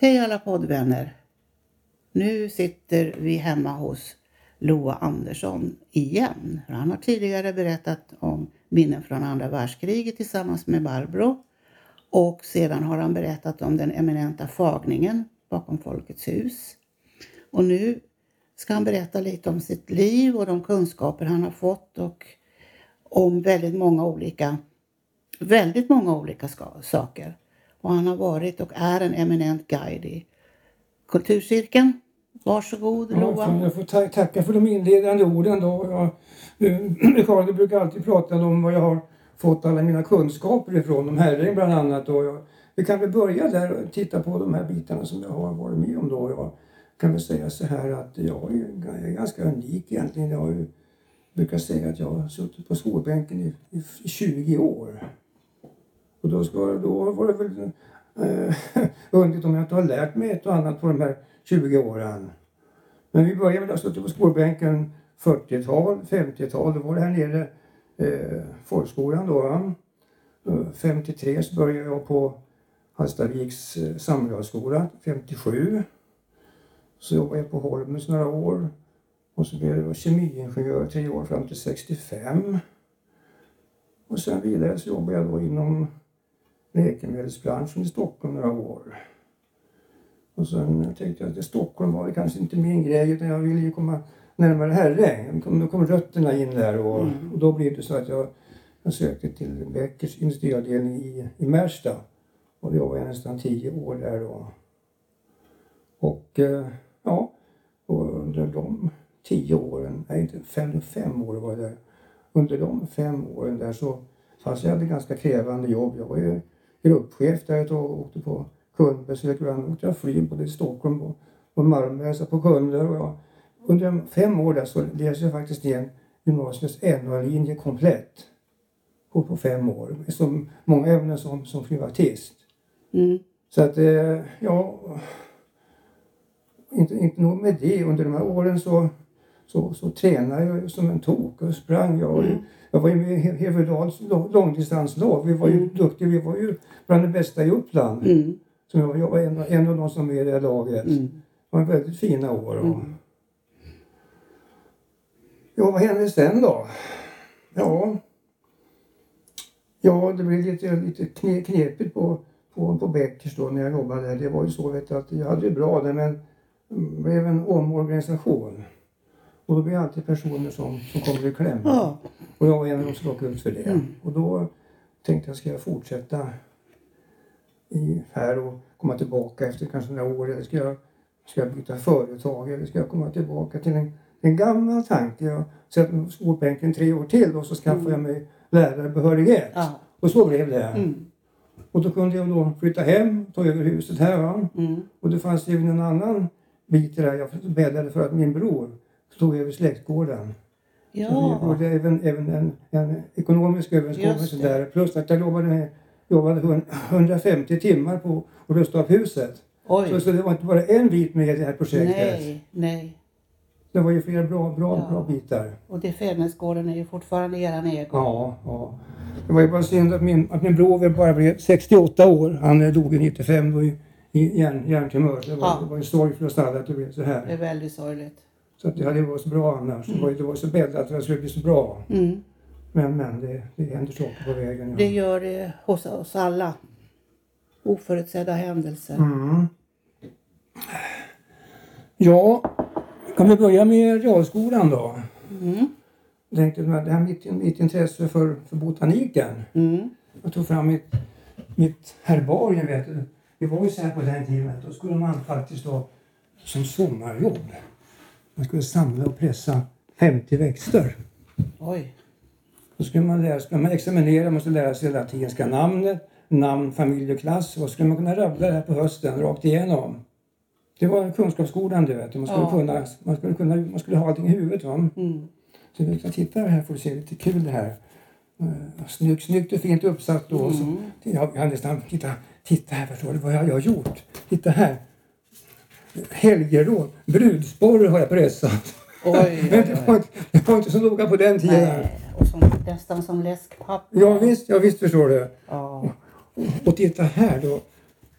Hej alla poddvänner! Nu sitter vi hemma hos Loa Andersson igen. Han har tidigare berättat om minnen från andra världskriget tillsammans med Barbro. Och sedan har han berättat om den eminenta fagningen bakom Folkets hus. Och nu ska han berätta lite om sitt liv och de kunskaper han har fått. Och om väldigt många olika saker. Och han har varit och är en eminent guide i kulturcirkeln. Varsågod Loa. Jag får tacka för de inledande orden då. Karin brukar alltid prata om vad jag har fått alla mina kunskaper ifrån. Om Herräng bland annat. Och vi kan väl börja där och titta på de här bitarna som jag har varit med om då. Jag kan väl säga så här att jag är ganska unik egentligen. Jag brukar säga att jag har suttit på skolbänken i 20 år. Och då var det väl undligt om jag inte har lärt mig ett och annat på de här 20 åren. Men vi började väl ha suttit på skolbänken 40-tal, 50-tal. Då var det här nere folkskolan då. 53 så började jag på Hallstaviks samrealskola, 57. Så jobbade jag på Holmens några år. Och så blev jag kemiingenjör 3 år fram till 65. Och sen vidare så jobbade jag då inom läkemedelsbranschen i Stockholm några år. Och sen tänkte jag att Stockholm var det kanske inte min grej, utan jag ville ju komma närmare Herräng. Då kom rötterna in där och då blev det så att jag sökte till Bäckers industrieavdelning i Märsta. Och jag var nästan 10 år där då. Och ja, och under de 10 åren, nej inte 5 år var jag där. Under de 5 åren där så fanns jag hade ganska krävande jobb. Jag var ju gruppchef där ett tag och åkte på kundbesök. Jag åkte flyg både i Stockholm och Malmö på kunder. Och under 5 år där så läste jag faktiskt igen gymnasiets NO-linje komplett. På 5 år. Som många ämnen som privatist. Mm. Så att ja, inte nog med det. Under de här åren så tränade jag som en tok och sprang. Jag var ju med i Hervidals långdistanslag. Vi var ju duktiga. Vi var ju bland de bästa i Uppland. Mm. Så jag var en av de som var med i det här laget. Mm. Det var väldigt fina år. Ja, vad hände sen då? Ja, det blev lite knepigt på Bäckers då när jag jobbade där. Det var ju så vet jag, att jag hade det bra där, men det blev en omorganisation. Och då blir det alltid personer som kommer i klämma. Ja. Och jag var en av dem som råkade ut för det. Mm. Och då tänkte jag, ska jag fortsätta här och komma tillbaka efter kanske några år? Eller ska jag byta företag? Eller ska jag komma tillbaka till en gammal tanke? Jag satt på skolbänken 3 år till och så skaffade jag mig lärarbehörighet. Ja. Och så blev det. Mm. Och då kunde jag då flytta hem, ta över huset här. Va? Mm. Och det fanns ju en annan bit där jag bäddade för att min bror stod över släktgården. Ja. Så vi gjorde även en ekonomisk överenskommelse där. Plus att jag jobbade 150 timmar på att rusta upp huset. Så det var inte bara en bit med i det här projektet. Nej. Det var ju flera bra bitar. Och det fädernesgården är ju fortfarande eran egen. Ja. Det var ju bara synd att min bror bara blev 68 år. Han dog i 95 då i hjärntumör. Det var ju sorg för oss alla att det blev så här. Det är väldigt sorgligt. Så att det hade varit så bra annars. Mm. Det var så bättre att det skulle bli så bra. Mm. Men det händer saker på vägen. Ja. Det gör det hos oss alla. Oförutsedda händelser. Mm. Ja, kan vi börja med realskolan då? Mm. Jag tänkte att det här mitt intresse för botaniken. Mm. Jag tog fram mitt herbarium, vet du. Det var ju så här på den tiden. Då skulle man faktiskt ha som sommarjobb. Man skulle samla och pressa 50 växter. Oj. Då skulle man examinera, man måste lära sig latinska namnet, namn, familj och klass. Och skulle man kunna rabbla det här på hösten rakt igenom. Det var kunskapsskolan, du vet. Man skulle ha allting i huvudet. Va? Mm. Så vi kan titta här, får du se lite kul det här. Snyggt och fint uppsatt då. Mm. Jag hade nästan, titta här, förstår du vad jag har gjort? Titta här. Helgeråd, brudsporre har jag pressat. Oj. Men det var inte så noga på den tiden. Nej, och nästan som läskpapper. Ja visst förstår du. Ja. Och titta här då.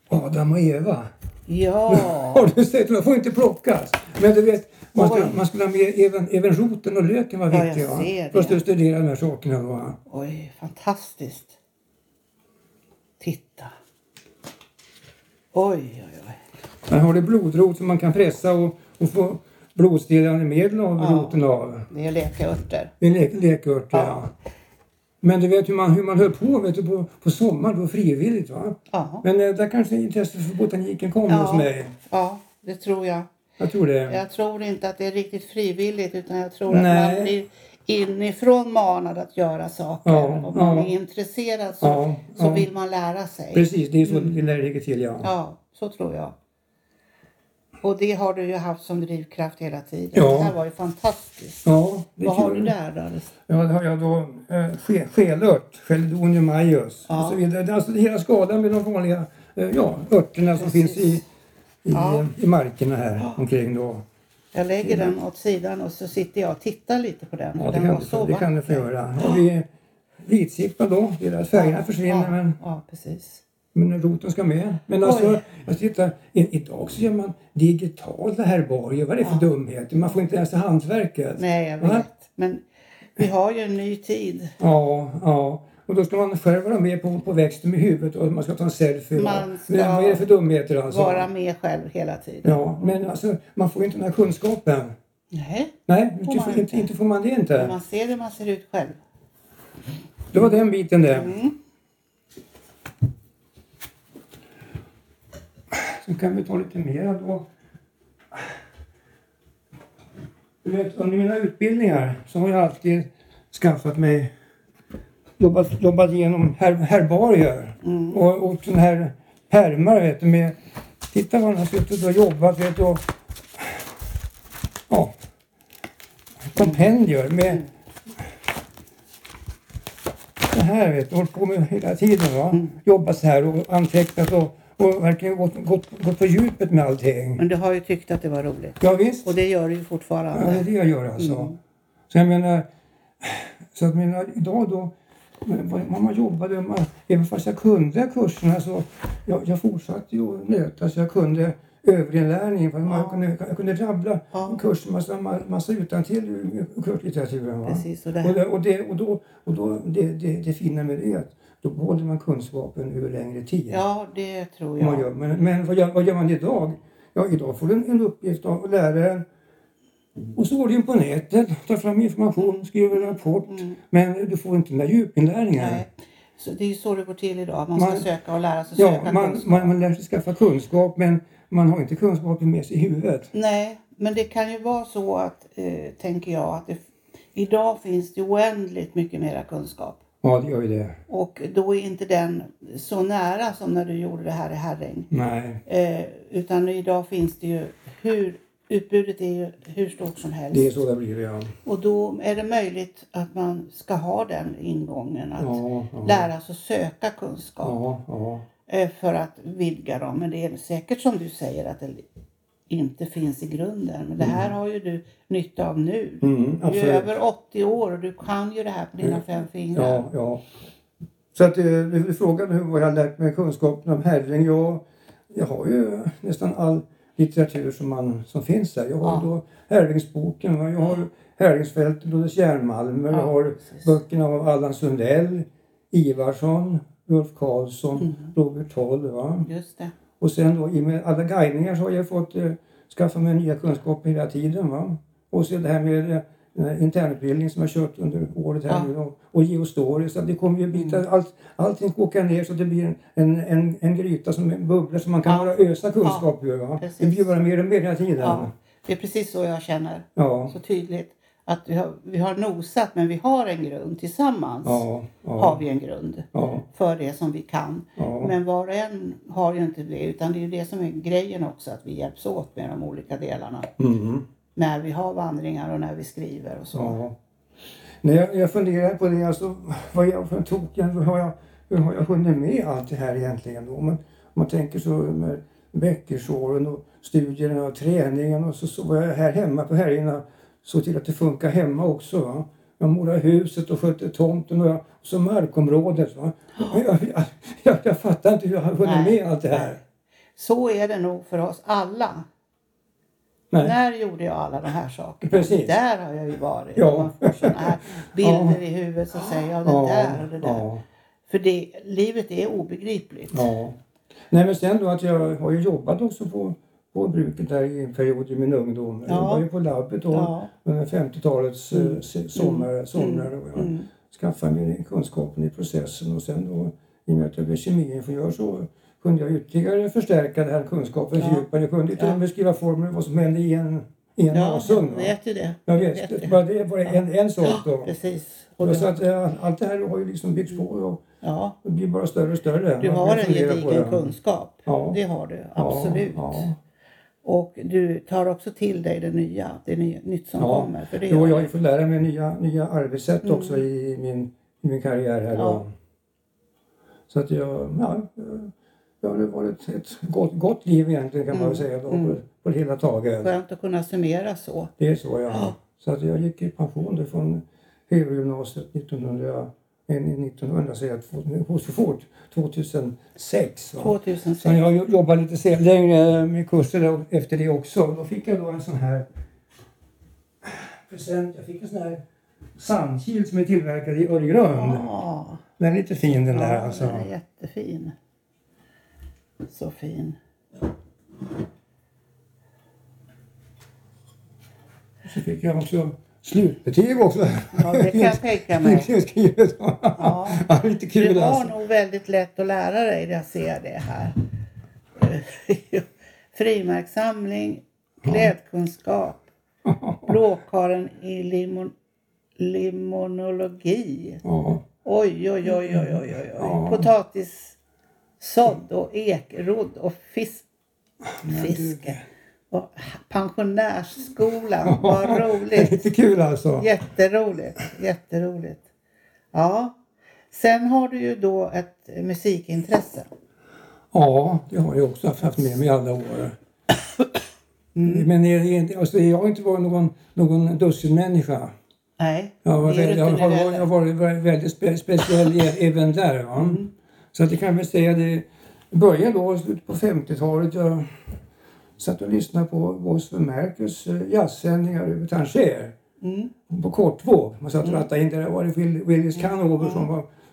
Adam och Eva. Ja. Har du sett? De får inte plockas. Men du vet, man skulle ha med även roten och löken var viktig. Ja, jag ser det. Först att studera de här sakerna. Va? Oj, fantastiskt. Titta. Oj, oj, oj. Man har det blodrot som man kan pressa och få blodstillande medel av roten av. Det är läkörter. Det är läkörter, ja. Men du vet hur man höll på, vet du, på sommaren, på frivilligt, va? Ja. Men där kanske intresset för botaniken kom hos mig. Ja, det tror jag. Jag tror det. Jag tror inte att det är riktigt frivilligt, utan jag tror att man blir inifrån manad att göra saker. Ja, om man är intresserad så vill man lära sig. Precis, det är så det ligger till, ja. Ja, så tror jag. Och det har du ju haft som drivkraft hela tiden. Ja. Det här var ju fantastiskt. Ja, vad har du där då? Ja, det har jag då skelört, skeldonium majus och så vidare. Alltså hela skadan med de vanliga örterna som finns i markerna här omkring då. Jag lägger den åt sidan och så sitter jag och tittar lite på den. Ja, det kan du få göra. Och vi vitsippa då, deras färgerna försvinner. Ja, men... ja, precis. Men roten ska med. Men alltså, jag tittar, idag så gör man digitala herbarier. Vad är det för dumheter? Man får inte ens hantverket. Nej, jag vet. Men vi har ju en ny tid. Ja. Och då ska man själv vara med på växten med huvudet. Och man ska ta en selfie. Man ska vad är det för dumheter alltså? Vara med själv hela tiden. Ja, men alltså, man får ju inte den här kunskapen. Nej, inte får man det inte. Men man ser hur man ser ut själv. Det var den biten där. Mm. Så kan vi ta lite mer då. Du vet, under mina utbildningar så har jag alltid skaffat mig, jobbat igenom herbarier och sådana här pärmar, vet du, med titta vad han har suttit och jobbat, vet du, och kompendier med det här, vet du, hållit på med hela tiden, va? Jobbat så här och antecknat och verkligen gått på djupet med allting. Men du har ju tyckt att det var roligt. Ja, visst. Och det gör du ju fortfarande. Ja, det är det jag gör alltså. Så jag menar, idag då, mamma jobbade, även fast jag kunde kurserna så, jag fortsatte ju att nöta så jag kunde överinlärningen. Jag kunde rabbla kurser, massa utantill kurslitteraturen. Precis, och det fina med det är att då behåller man kunskapen över längre tid. Ja, det tror jag. Man gör. Men vad gör man idag? Ja, idag får du en uppgift av läraren. Och så går du in på nätet, tar fram information, skriver en rapport. Men du får inte den där djupinlärningen. Nej, så det är ju så det går till idag. Man ska söka och lära sig söka kunskap. Man lär sig skaffa kunskap, men man har inte kunskapen med sig i huvudet. Nej, men det kan ju vara så att, tänker jag, att idag finns det oändligt mycket mera kunskap. Ja, det gör ju det. Och då är inte den så nära som när du gjorde det här i Herräng. Nej. Utan idag finns det ju, utbudet är ju hur stort som helst. Det är så det blir det, ja. Och då är det möjligt att man ska ha den ingången. Att lära sig söka kunskap. För att vidga dem. Men det är säkert som du säger att det inte finns i grunden. Men det här har ju du nytta av nu. Du är över 80 år och du kan ju det här på dina 5 fingrar. Ja. Så att du frågade hur jag har lärt mig kunskapen om Herräng. Jag har ju nästan all litteratur som finns här. Jag har då Herrängsboken, jag har Herrängsfältet och dess järnmalmer. Jag har böckerna av Allan Sundell, Ivarsson, Rolf Karlsson, Luger Trolle, va? Just det. Och sen då, i med alla guidningar så har jag fått skaffa mig nya kunskaper hela tiden, va? Och så det här med internutbildning som jag kört under året här nu och GeoStory. Så det kommer ju bitar, allting ska åka ner så det blir en gryta som en bubbla som man kan bara ösa kunskap ur, va? Precis. Det blir bara mer och mer hela tiden. Ja, det är precis så jag känner. Ja. Så tydligt. Att vi har nosat, men vi har en grund. Tillsammans har vi en grund för det som vi kan. Men var och en har ju inte det, utan det är ju det som är grejen också. Att vi hjälps åt med de olika delarna. När vi har vandringar och när vi skriver och så. När jag funderar på det, alltså, vad är jag för en token? Hur har jag hunnit med allt det här egentligen? Då? Men, om man tänker så med Bäckersåren och studierna och träningen. Och så var jag här hemma på helgerna. Så till att det funkar hemma också, va? Jag målade huset och skötte tomten och så markområdet, va? Jag fattar inte hur jag har hunnit med allt det här. Så är det nog för oss alla. Nej. När gjorde jag alla de här sakerna? Precis. Där har jag ju varit. Ja. Man får sådana här bilder i huvudet som säger jag det där och det där. Ja. För det, livet är obegripligt. Ja. Nej, men sen då att jag har ju jobbat också på bruket där i en period i min ungdom. Jag var ju på labbet då. Under 50-talets somrar och jag skaffade mig kunskapen i processen. Och sen då i och med att jag blev kemiingenjör så kunde jag ytterligare förstärka den här kunskapen djupare. Jag kunde inte beskriva formen vad som hände i en avsund. Ja, jag vet ju det. Det var en sak då. Precis. Och så att allt det här har ju liksom byggts på och det blir bara större och större. Du har en gedigen kunskap. Ja. Det har du, absolut. Ja. Och du tar också till dig det nya, nytt som kommer. För det jag har ju fått lära mig nya arbetssätt också i min karriär här då. Så att jag det har varit ett gott liv egentligen kan man väl säga då, på hela taget. Skönt att kunna summera så. Det är så Så att jag gick i pension från Hebergymnasiet 2006. Va? 2006. Så jag jobbade lite längre med kurser efter det också. Då fick jag då en sån här present. Jag fick en sån här sandkil som är tillverkad i Örgryte. Ja. Den är lite fin den där alltså. Den är jättefin. Så fin. Så fick jag också slutbetyg också. Ja, det kan jag tänka mig. Ja, lite kul det var alltså. Nog väldigt lätt att lära dig, jag ser det här. Frimärkssamling, klädkunskap, blåkaren i limonologi. Ja. Oj. Ja. Potatis. Sådd och ekrodd och fiske. Och pensionärsskolan. Vad roligt. Lite kul alltså. Jätteroligt. Ja. Sen har du ju då ett musikintresse. Ja, det har jag också haft med mig alla år. Men jag har inte varit någon dussinmänniska. Nej. Jag har varit väldigt speciell även där. Ja. Mm. Så att det kan väl säga det började då slutet på 50-talet. Jag satt och lyssnade på Boss och Marcus jazzsändningar över Tangier. På kortvåg. Man satt och rattade in. Där var det Willis Canover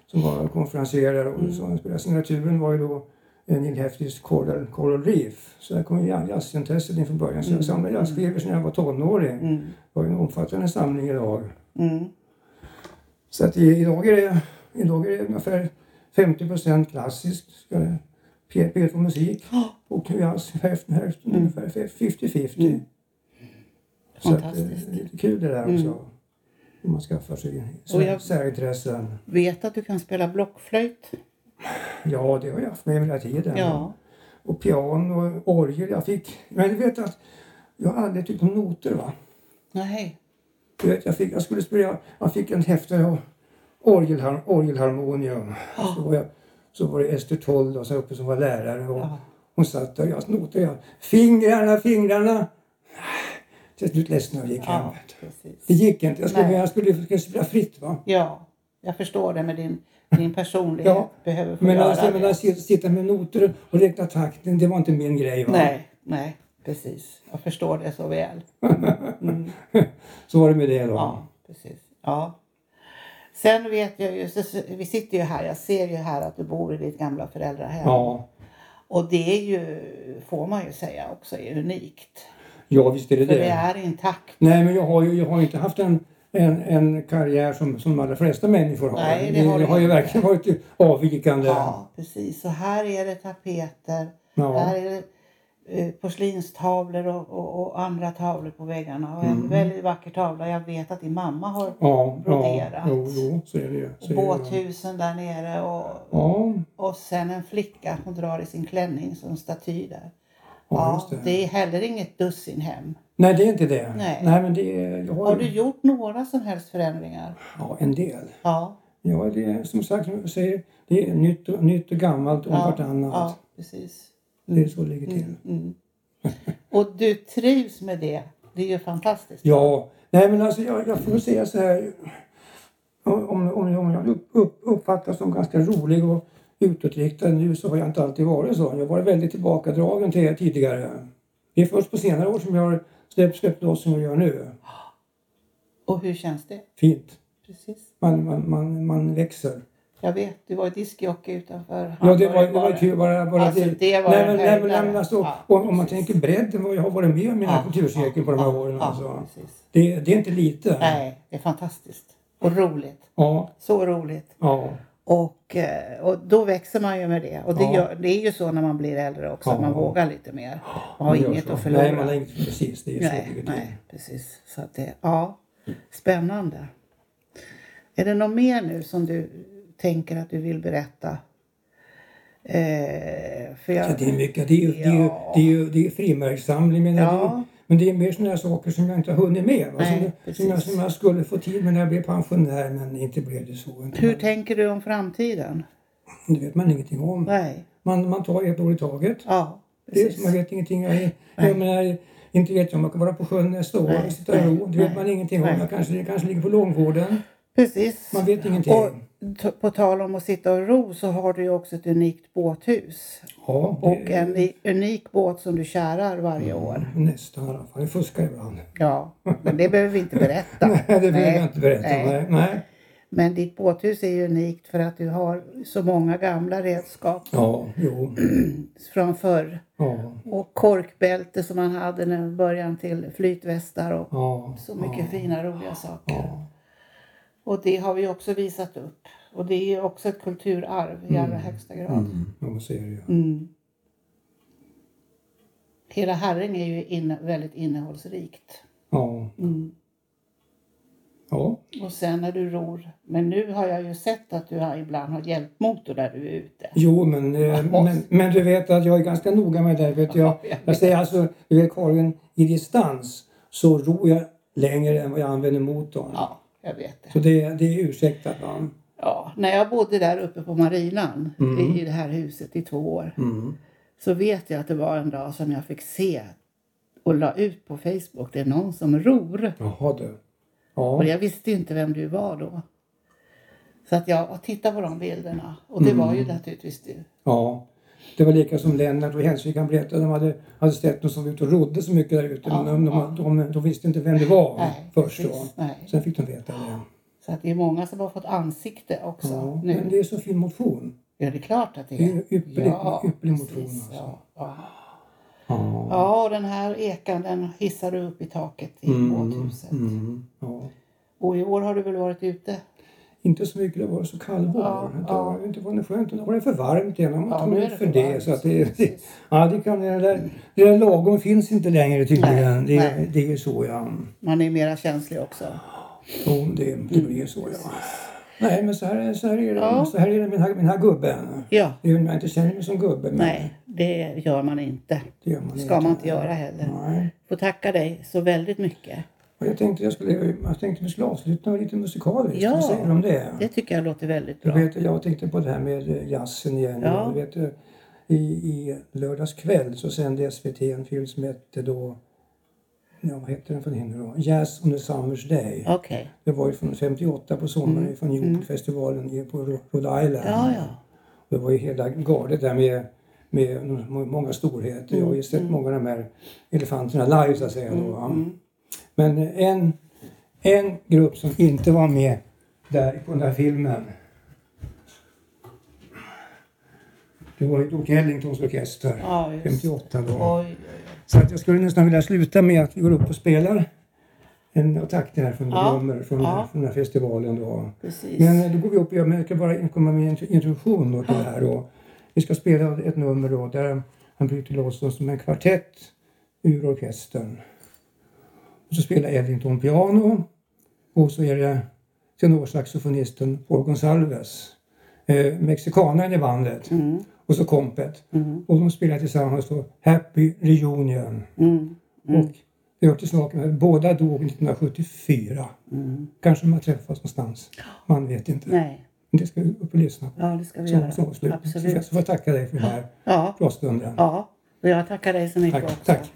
som var konferenserare. Och som spelade signaturen var ju då Neil Heftis Coral Reef. Så där kom jazzintresset in från början. Så jag samlade jazzskivor sedan jag var tonåring. Det var en omfattande samling idag. Så att idag är det ungefär 50% klassiskt PP på musik och jazz hälften ungefär 50-50. Fantastiskt. Så det är lite kul det där också. Om man skaffar sig särintressen. Vet att du kan spela blockflöjt? Ja, det har jag haft med hela tiden. Ja. Och piano och orgel jag fick. Men du vet att jag har aldrig tyckt om noter va? Nej. Du vet, jag fick en häftare och orgelharmonium. Så var det Ester Toll och så uppe som var lärare och hon satt och jag snotade fingrarna. Till slut ledsna och gick hem. Det gick inte. Jag skulle spela fritt va? Ja, jag förstår det med din personlighet behöver få men göra det. Men att sitta med noter och räkna takten, det var inte min grej va? Nej, precis. Jag förstår det så väl. Så var det med det då. Ja, precis. Ja. Sen vet jag ju, vi sitter ju här, jag ser ju här att du bor i ditt gamla föräldrahem. Ja. Och det är ju, får man ju säga också, är unikt. Ja, visst är det. För det är intakt. Nej, men jag har inte haft en karriär som de allra flesta människor har. Nej, jag har ju verkligen varit avvikande. Ja, precis. Så här är det tapeter, här är det porslinstavlor och andra tavlor på väggarna. Och en väldigt vacker tavla. Jag vet att din mamma har broderat. Ja, jo, så är det ju. Och båthusen där nere. Och sen en flicka som drar i sin klänning som staty där. Ja, det är heller inget dussinhem. Nej, det är inte det. Nej, men det är, har du gjort några som helst förändringar? Ja, en del. Ja det är, som sagt, jag säger, det är nytt och gammalt och vartannat. Ja, precis. Det är så det ligger till. Och du trivs med det. Det är ju fantastiskt. Ja. Nej men alltså jag får säga så här. Om jag uppfattas som ganska rolig och utåtriktad nu så har jag inte alltid varit så. Jag var väldigt tillbakadragen till tidigare. Det är först på senare år som jag har släppt oss som jag gör nu. Och hur känns det? Fint. Precis. Man växer. Jag vet, du var discjockey utanför. Ja, det var kul. Om man tänker bredden, jag har varit med om mina kulturcirkel på de här åren. Alltså. Det är inte lite. Nej, det är fantastiskt. Och roligt. Ja. Så roligt. Ja. Och då växer man ju med det. Och det är ju så när man blir äldre också. Ja. Man vågar lite mer. Man har inget så. Att förlora. Nej, man har inget. Precis, det är nej, precis. Så att det, spännande. Är det något mer nu som du tänker att du vill berätta? Det är mycket. Det är frimärkssamling menar du. Men det är mer sådana saker som jag inte har hunnit med. Nej, som jag skulle få tid med när jag blev pensionär, men inte blev det så. Hur tänker du om framtiden? Det vet man ingenting om. Nej. Man tar ett år i taget. Ja, precis. Man vet ingenting. Jag menar, inte vet jag om jag kan vara på sjön nästa år. Det vet man ingenting om. Det kanske ligger på långvården. Precis. Man vet ingenting. Och på tal om att sitta och ro så har du ju också ett unikt båthus. Ja, det... Och en unik båt som du kärar varje år. Nästan i alla fall. Jag fuskar ibland. Ja, men det behöver vi inte berätta. Nej, det behöver jag inte berätta. Nej. Men ditt båthus är ju unikt för att du har så många gamla redskap. Ja, jo. Från förr. Ja. Och korkbälte som man hade när början till flytvästar och så mycket fina roliga saker. Ja. Och det har vi också visat upp. Och det är också ett kulturarv i allra högsta grad. Ja, så är det ju. Mm. Hela Herräng är ju väldigt innehållsrikt. Ja. Mm. Ja. Och sen när du ror. Men nu har jag ju sett att du ibland har hjälpmotor där du är ute. Jo, men du vet att jag är ganska noga med det. Vet jag säger alltså, du vet Karin, i distans så ror jag längre än vad jag använder motorn. Ja. Jag vet det. Så det är ursäktat va? Ja, när jag bodde där uppe på Marinan i det här huset i 2 år så vet jag att det var en dag som jag fick se och la ut på Facebook, det är någon som ror. Jaha du. Ja. Och jag visste inte vem du var då. Så att jag tittade på de bilderna och det var ju naturligtvis du. Ja, det var lika som Lennart och Helsing kan berätta. De hade sett någon som var ute och rodde så mycket där ute. Ja, men de visste inte vem det var först då. Sen fick de veta det. Så att det är många som har fått ansikte också nu. Men det är så fin motion. Ja, det är klart att det är. Det är ypperlig motion alltså. Ja, och den här ekan den hissar du upp i taket i båthuset. Och i år har du väl varit ute? Inte så mycket, det var så kall vår. Det var inte varit skönt, det var för varmt igen. Ja, nu är det för varmt. Så att det lagom finns inte längre tydligen. Nej, det är så, ja. Man är mera känslig också. Jo, det blir så, ja. Nej, men så här är det. Ja. Så här är det min här gubben. Ja. Jag inte känner mig som gubbe. Men... Nej, det gör man inte. Man inte göra heller. Nej. Får tacka dig så väldigt mycket. Och jag tänkte vi skulle avsluta med lite musikaliskt. Ja, vad säger du om det? Det tycker jag låter väldigt bra. Jag tänkte på det här med jazzen igen. Ja. Du vet, i lördags kväll så sände SVT en film som hette då... Ja, vad hette den för henne då? Jazz on the Summer's Day. Okay. Det var ju från 58 på sommaren från Newportfestivalen på Rhode Island. Ja. Det var ju hela gardet där med många storheter. Jag har ju sett många av de här elefanterna live så att säga då. Men en grupp som inte var med där på den här filmen. Det var ju Duke Ellingtons orkester. Ja, 58 då. Oj. Så att jag skulle nästan vilja sluta med att vi går upp och spelar en attack här från nummer från den här festivalen då. Precis. Men då går vi upp och jag ska bara komma med en introduktion åt det här då. Vi ska spela ett nummer då där han bryter loss som en kvartett ur orkestern. Och så spelar Ellington piano. Och så är det tenorsaxofonisten Orgon Salves. Mexikanaren i bandet. Och så kompet. Och de spelar tillsammans på Happy Reunion. Och det hör till saken. Båda dog 1974. Kanske de har träffats någonstans. Man vet inte. Nej. Men det ska vi upp och lyssna på. Ja, det ska vi göra. Absolut. Så får jag tacka dig för den här pratstunden. Ja, och jag tackar dig så mycket också. Tack.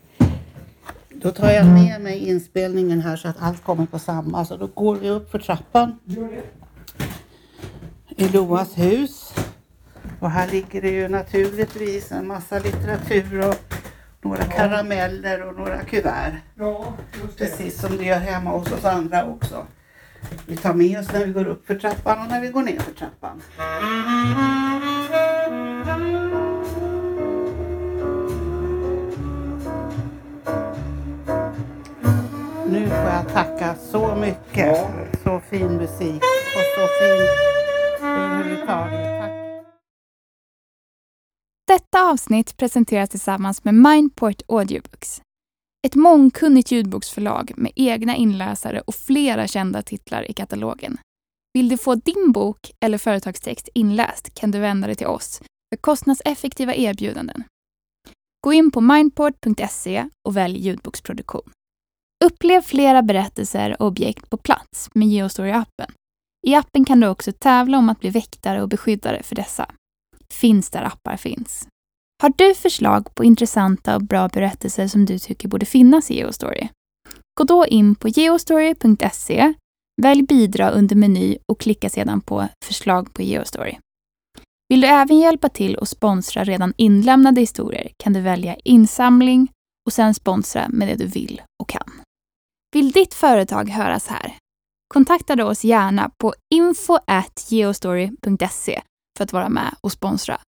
Då tar jag med mig inspelningen här så att allt kommer på samma. Alltså då går vi upp för trappan i Loas hus. Och här ligger det ju naturligtvis en massa litteratur och några karameller och några kuvert. Ja, just det. Precis som det gör hemma hos oss andra också. Vi tar med oss när vi går upp för trappan och när vi går ner för trappan. Nu får jag tacka så mycket. Ja. Så fin musik och så fin överhuvudtaget. Tack. Detta avsnitt presenteras tillsammans med Mindport Audiobooks. Ett mångkunnigt ljudboksförlag med egna inläsare och flera kända titlar i katalogen. Vill du få din bok eller företagstext inläst kan du vända dig till oss för kostnadseffektiva erbjudanden. Gå in på mindport.se och välj ljudboksproduktion. Upplev flera berättelser och objekt på plats med GeoStory-appen. I appen kan du också tävla om att bli väktare och beskyddare för dessa. Finns där appar finns. Har du förslag på intressanta och bra berättelser som du tycker borde finnas i GeoStory? Gå då in på geostory.se, välj bidra under meny och klicka sedan på förslag på GeoStory. Vill du även hjälpa till och sponsra redan inlämnade historier kan du välja insamling och sedan sponsra med det du vill och kan. Vill ditt företag höras här? Kontakta då oss gärna på info@geostory.se för att vara med och sponsra